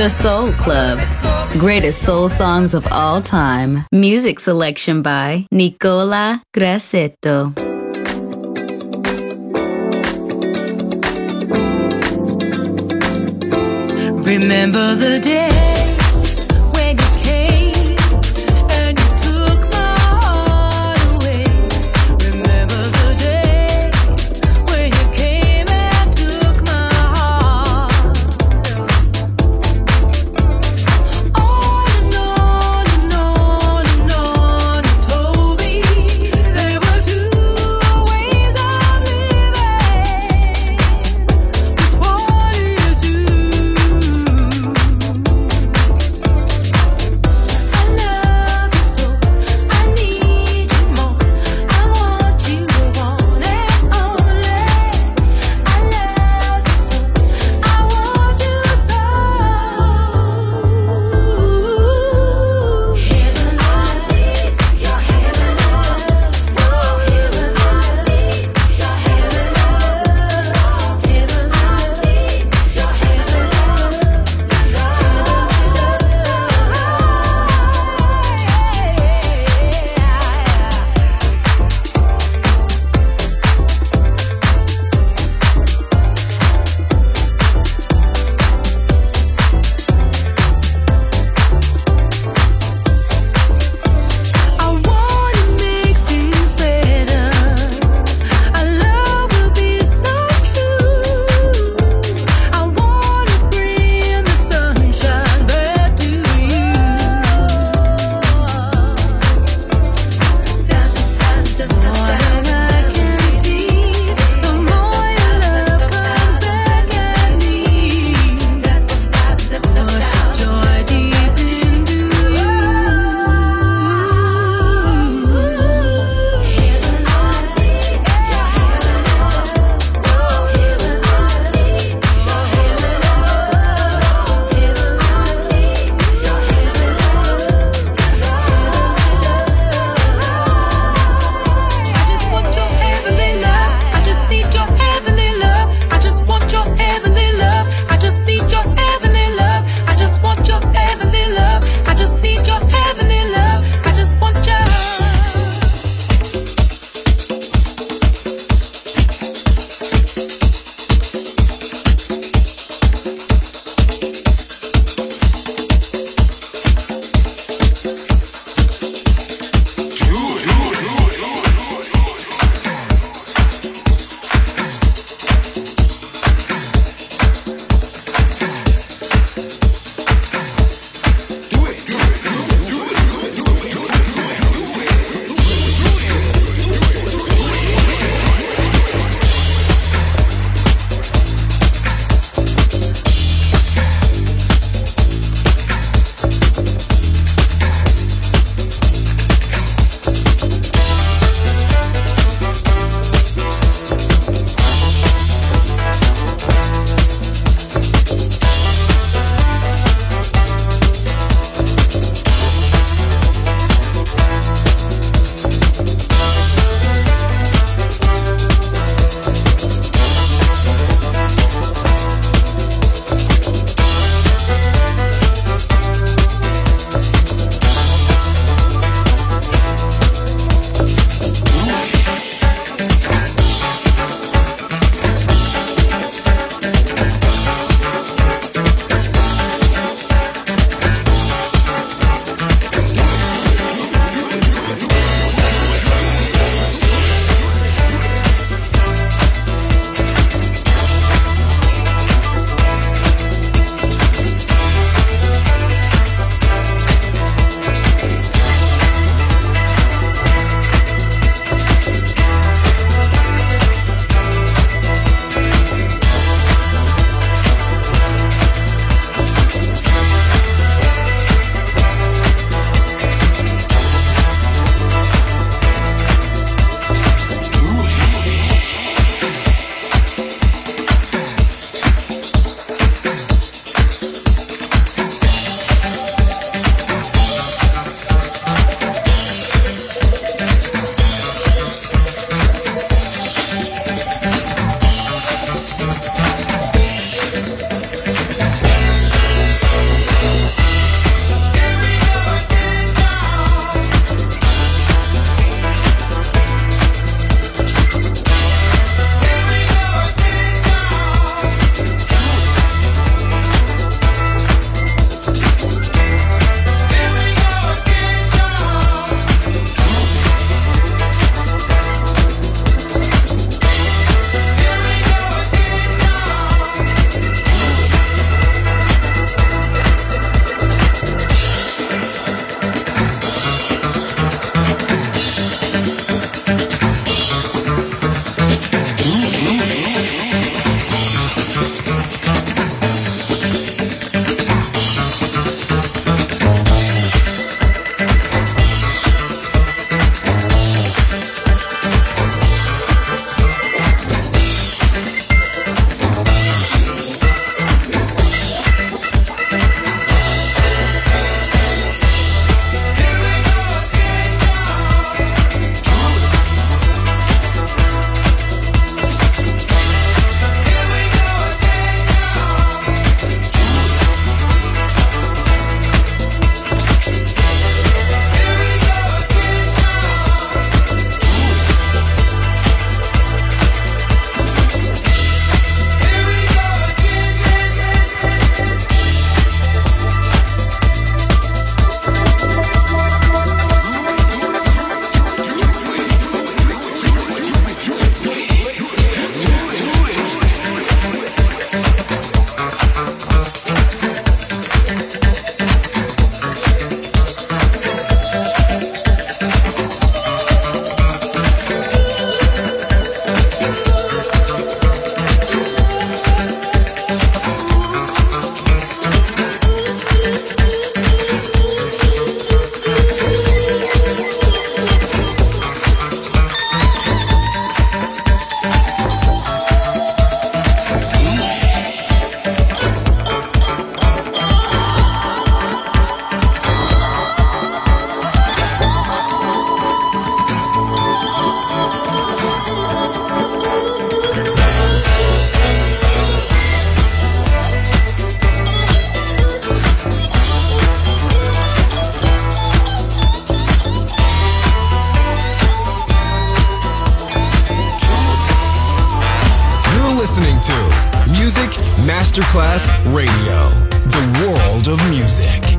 The Soul Club. Greatest soul songs of all time. Music selection by Nicola Grassetto. Remember the day listening to Music Masterclass Radio, the world of music.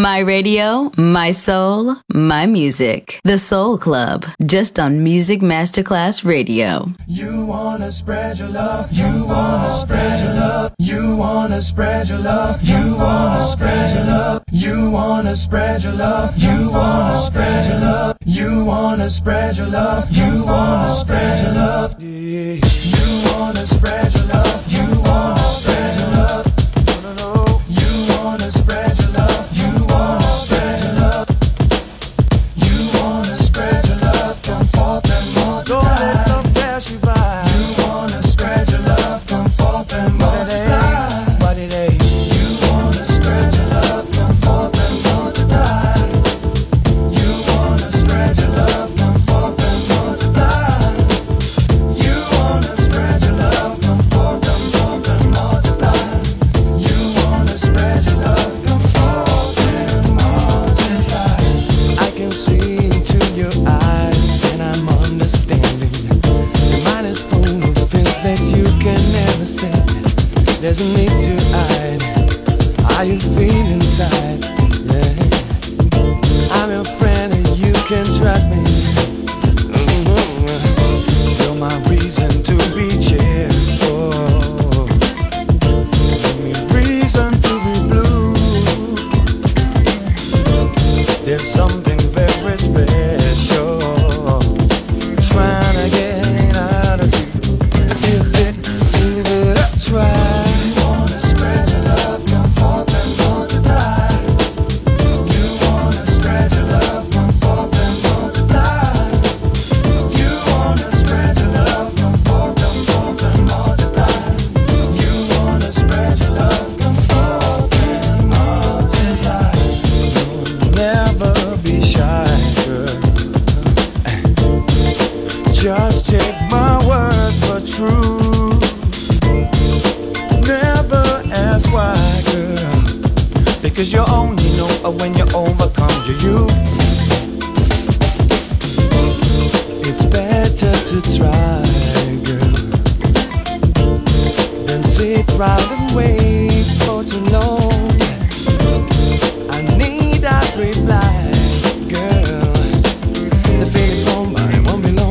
My radio, my soul, my music. The Soul Club, just on Music Masterclass Radio. You wanna spread your love, you wanna spread your love, you wanna spread your love, you wanna spread your love, you wanna spread your love, you wanna spread your love, you wanna spread your love, you wanna spread your love, you wanna spread your love, you wanna spread your love. Doesn't need to hide. How you feel inside? Yeah. I'm your friend and you can trust me. Mm-hmm. You're my reason to be cheerful. Give me reason to be blue. There's something very special trying to get out of you. Give it a try. Cause you only know when you overcome your youth. It's better to try, girl, than sit around and wait for too long. I need a reply, girl. The feeling's gone by, it won't be long.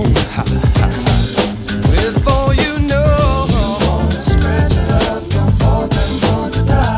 Before you know, you wanna spread your love, come forth and multiply.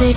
Music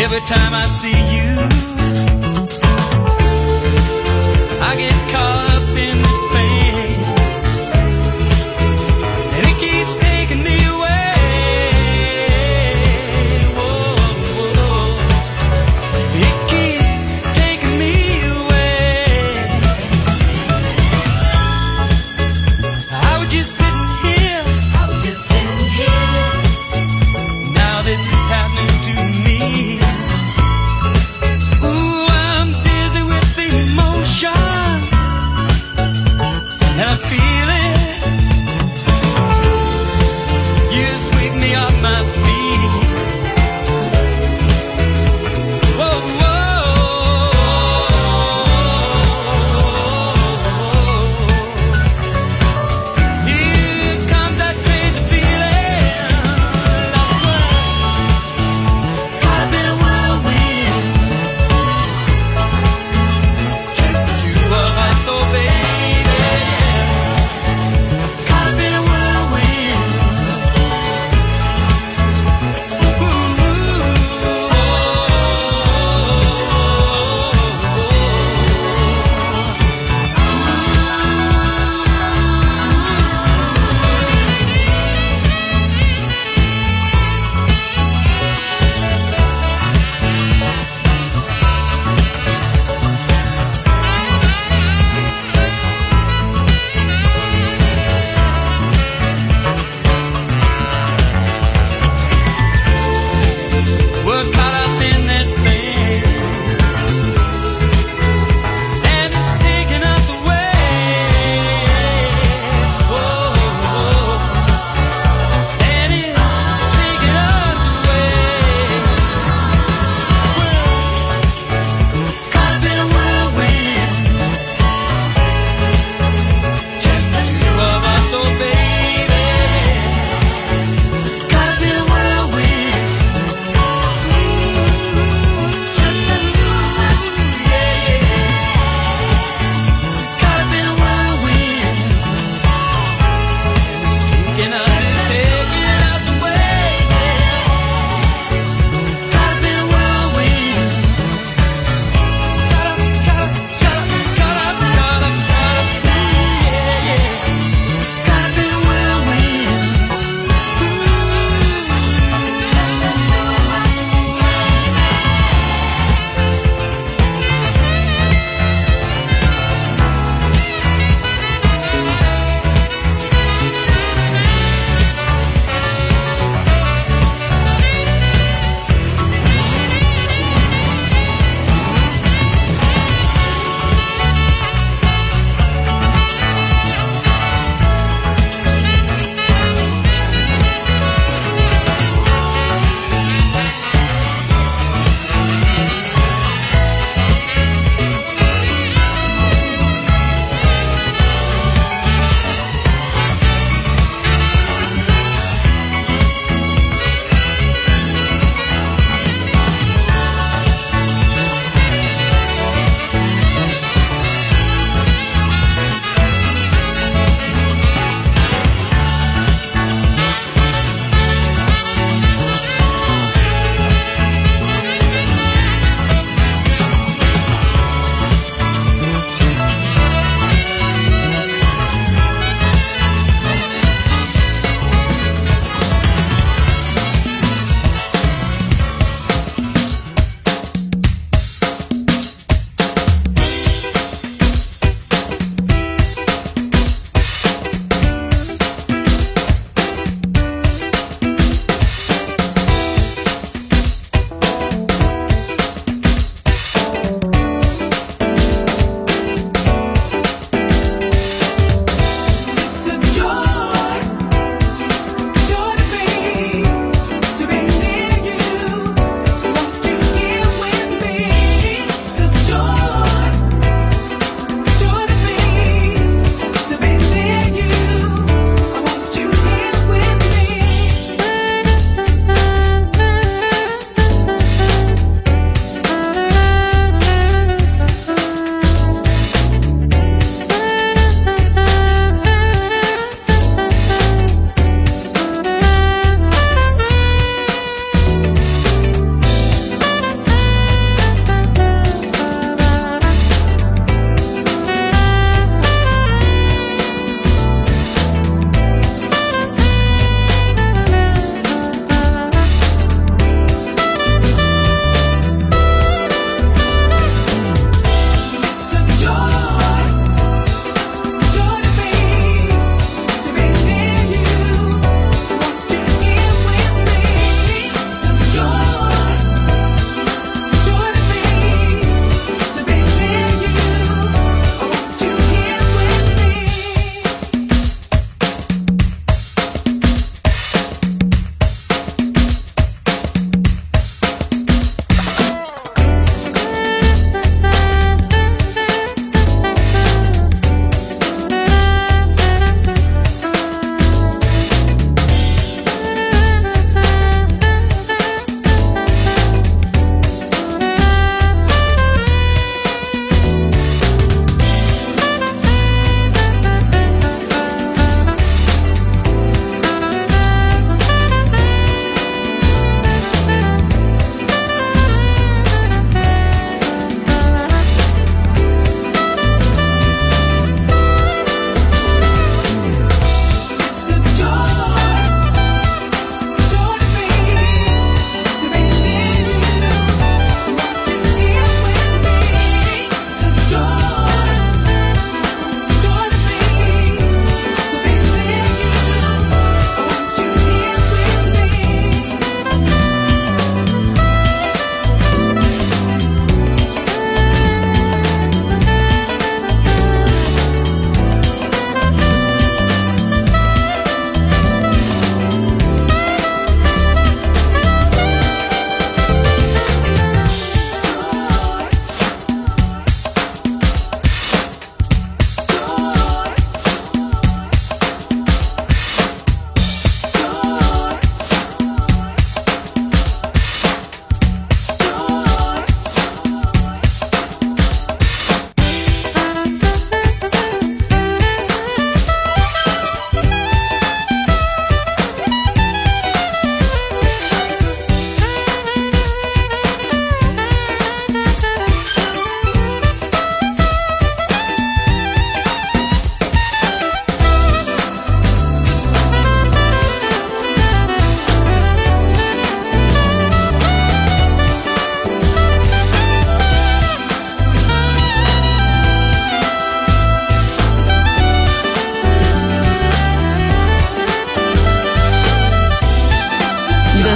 Every time I see you, I get caught up in this pain, and it keeps taking me away. Whoa, whoa. It keeps taking me away. I was just sitting here, now this is happening to me.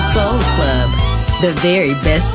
The Soul Club, the very best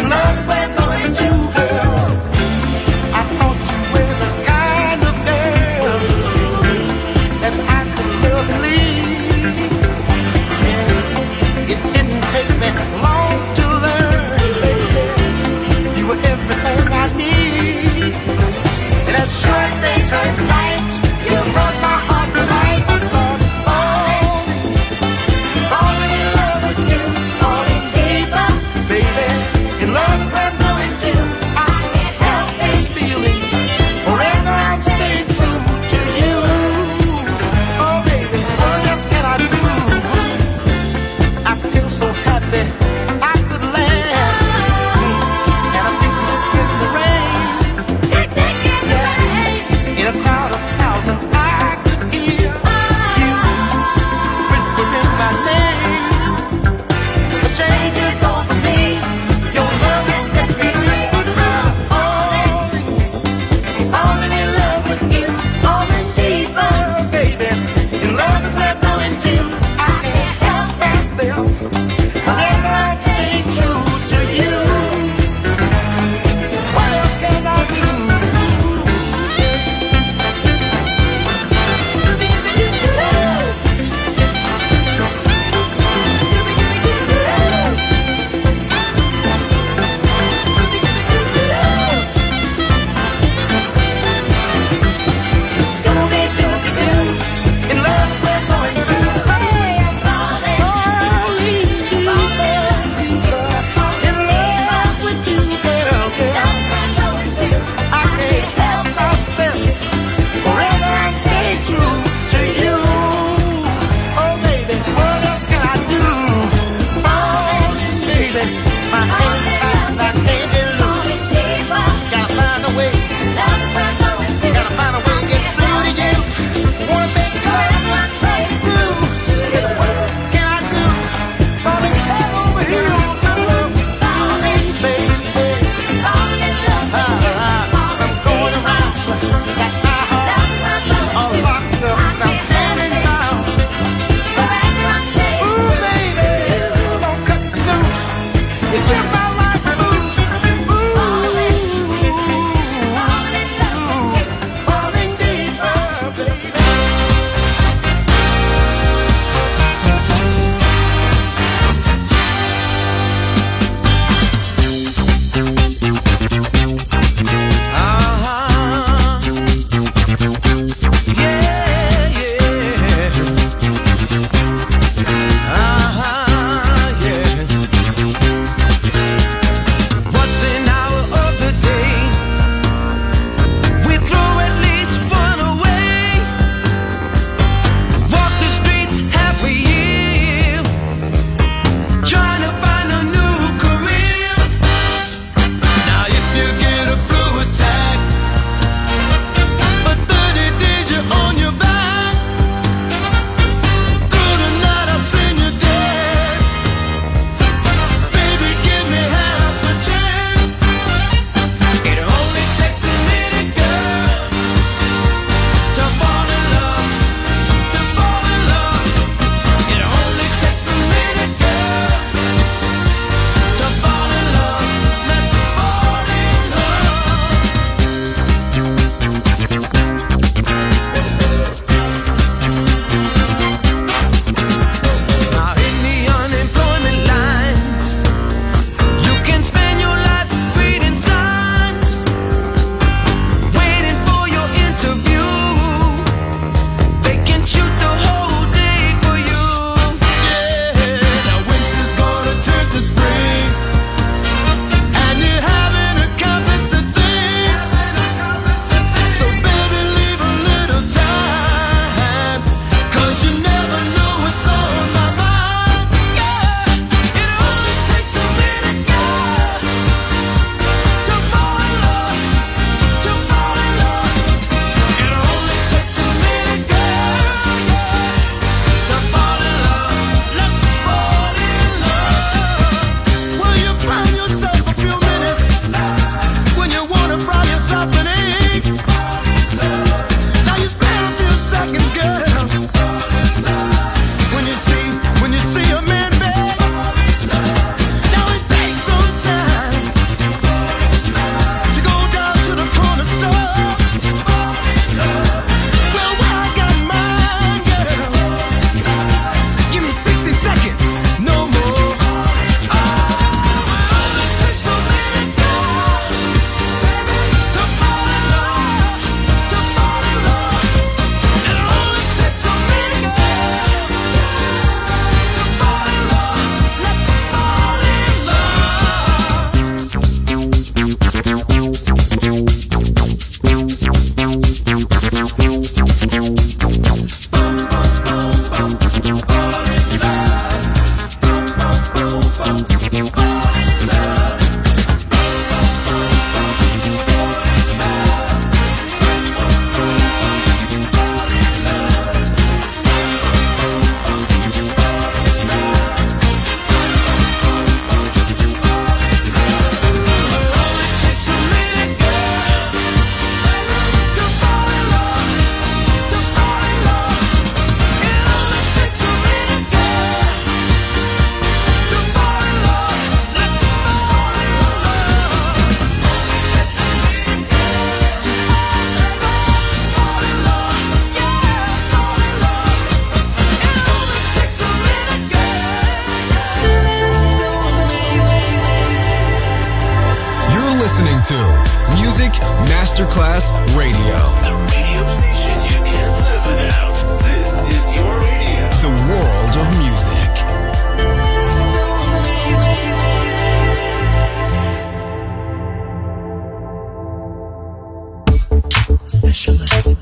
In love is where I'm going to, girl. I thought you were the listening to Music Masterclass Radio. The radio station you can't live without. This is your radio. The world of music. Specialist.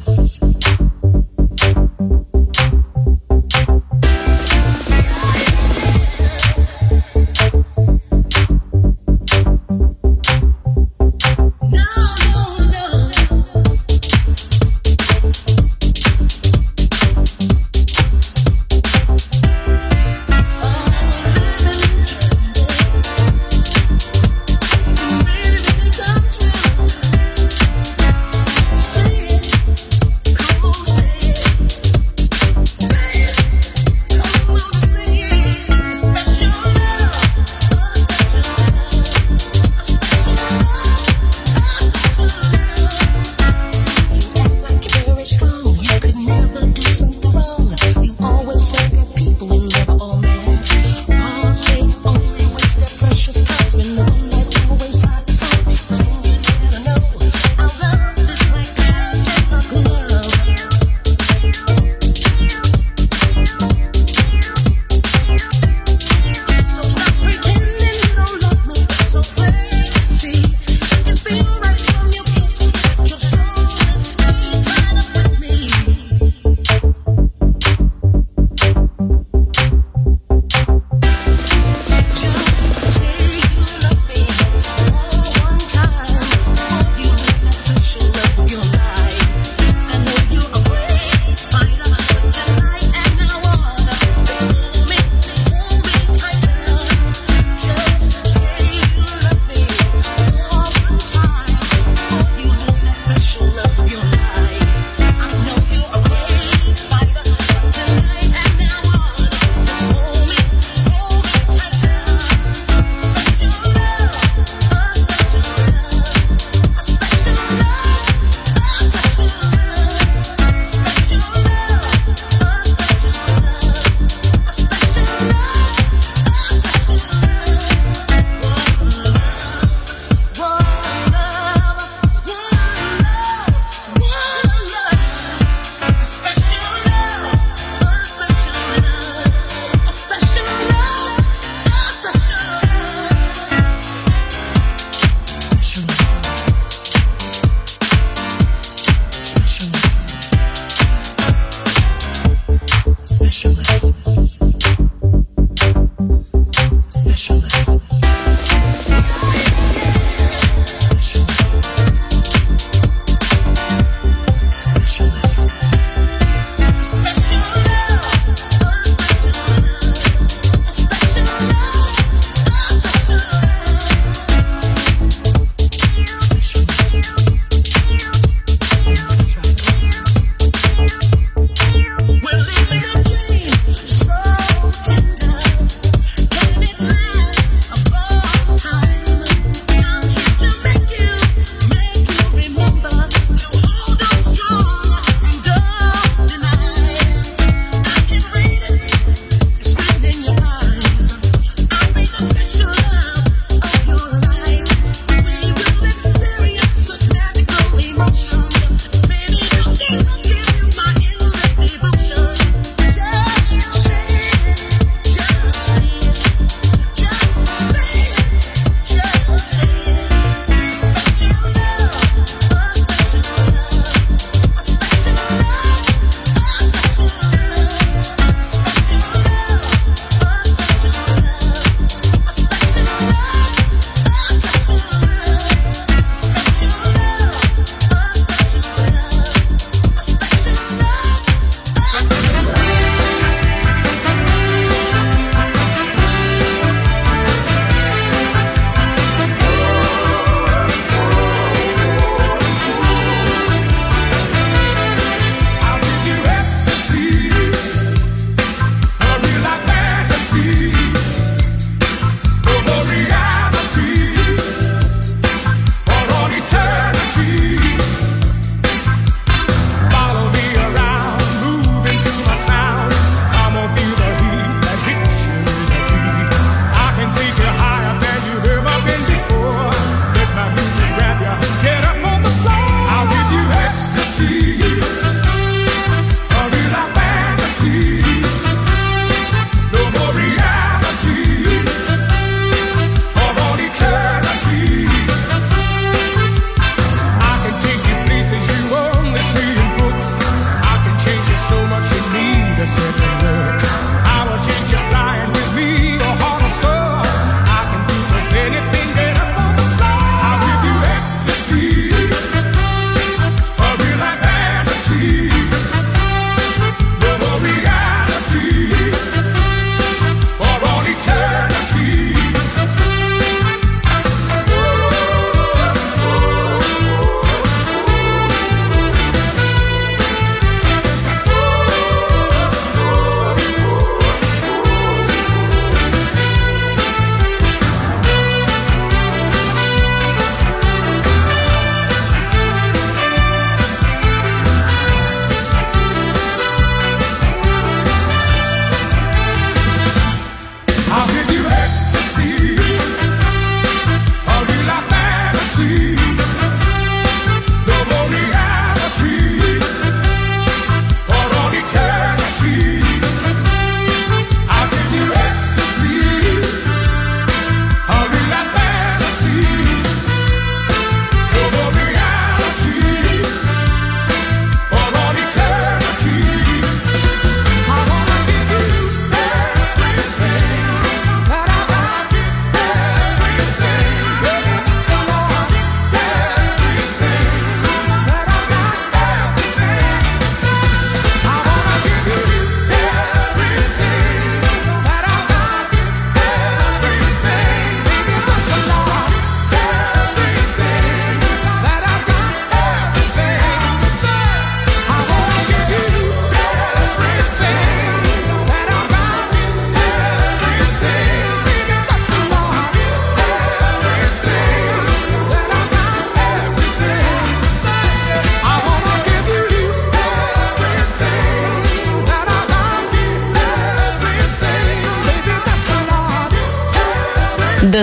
The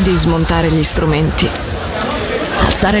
Di smontare gli strumenti, alzare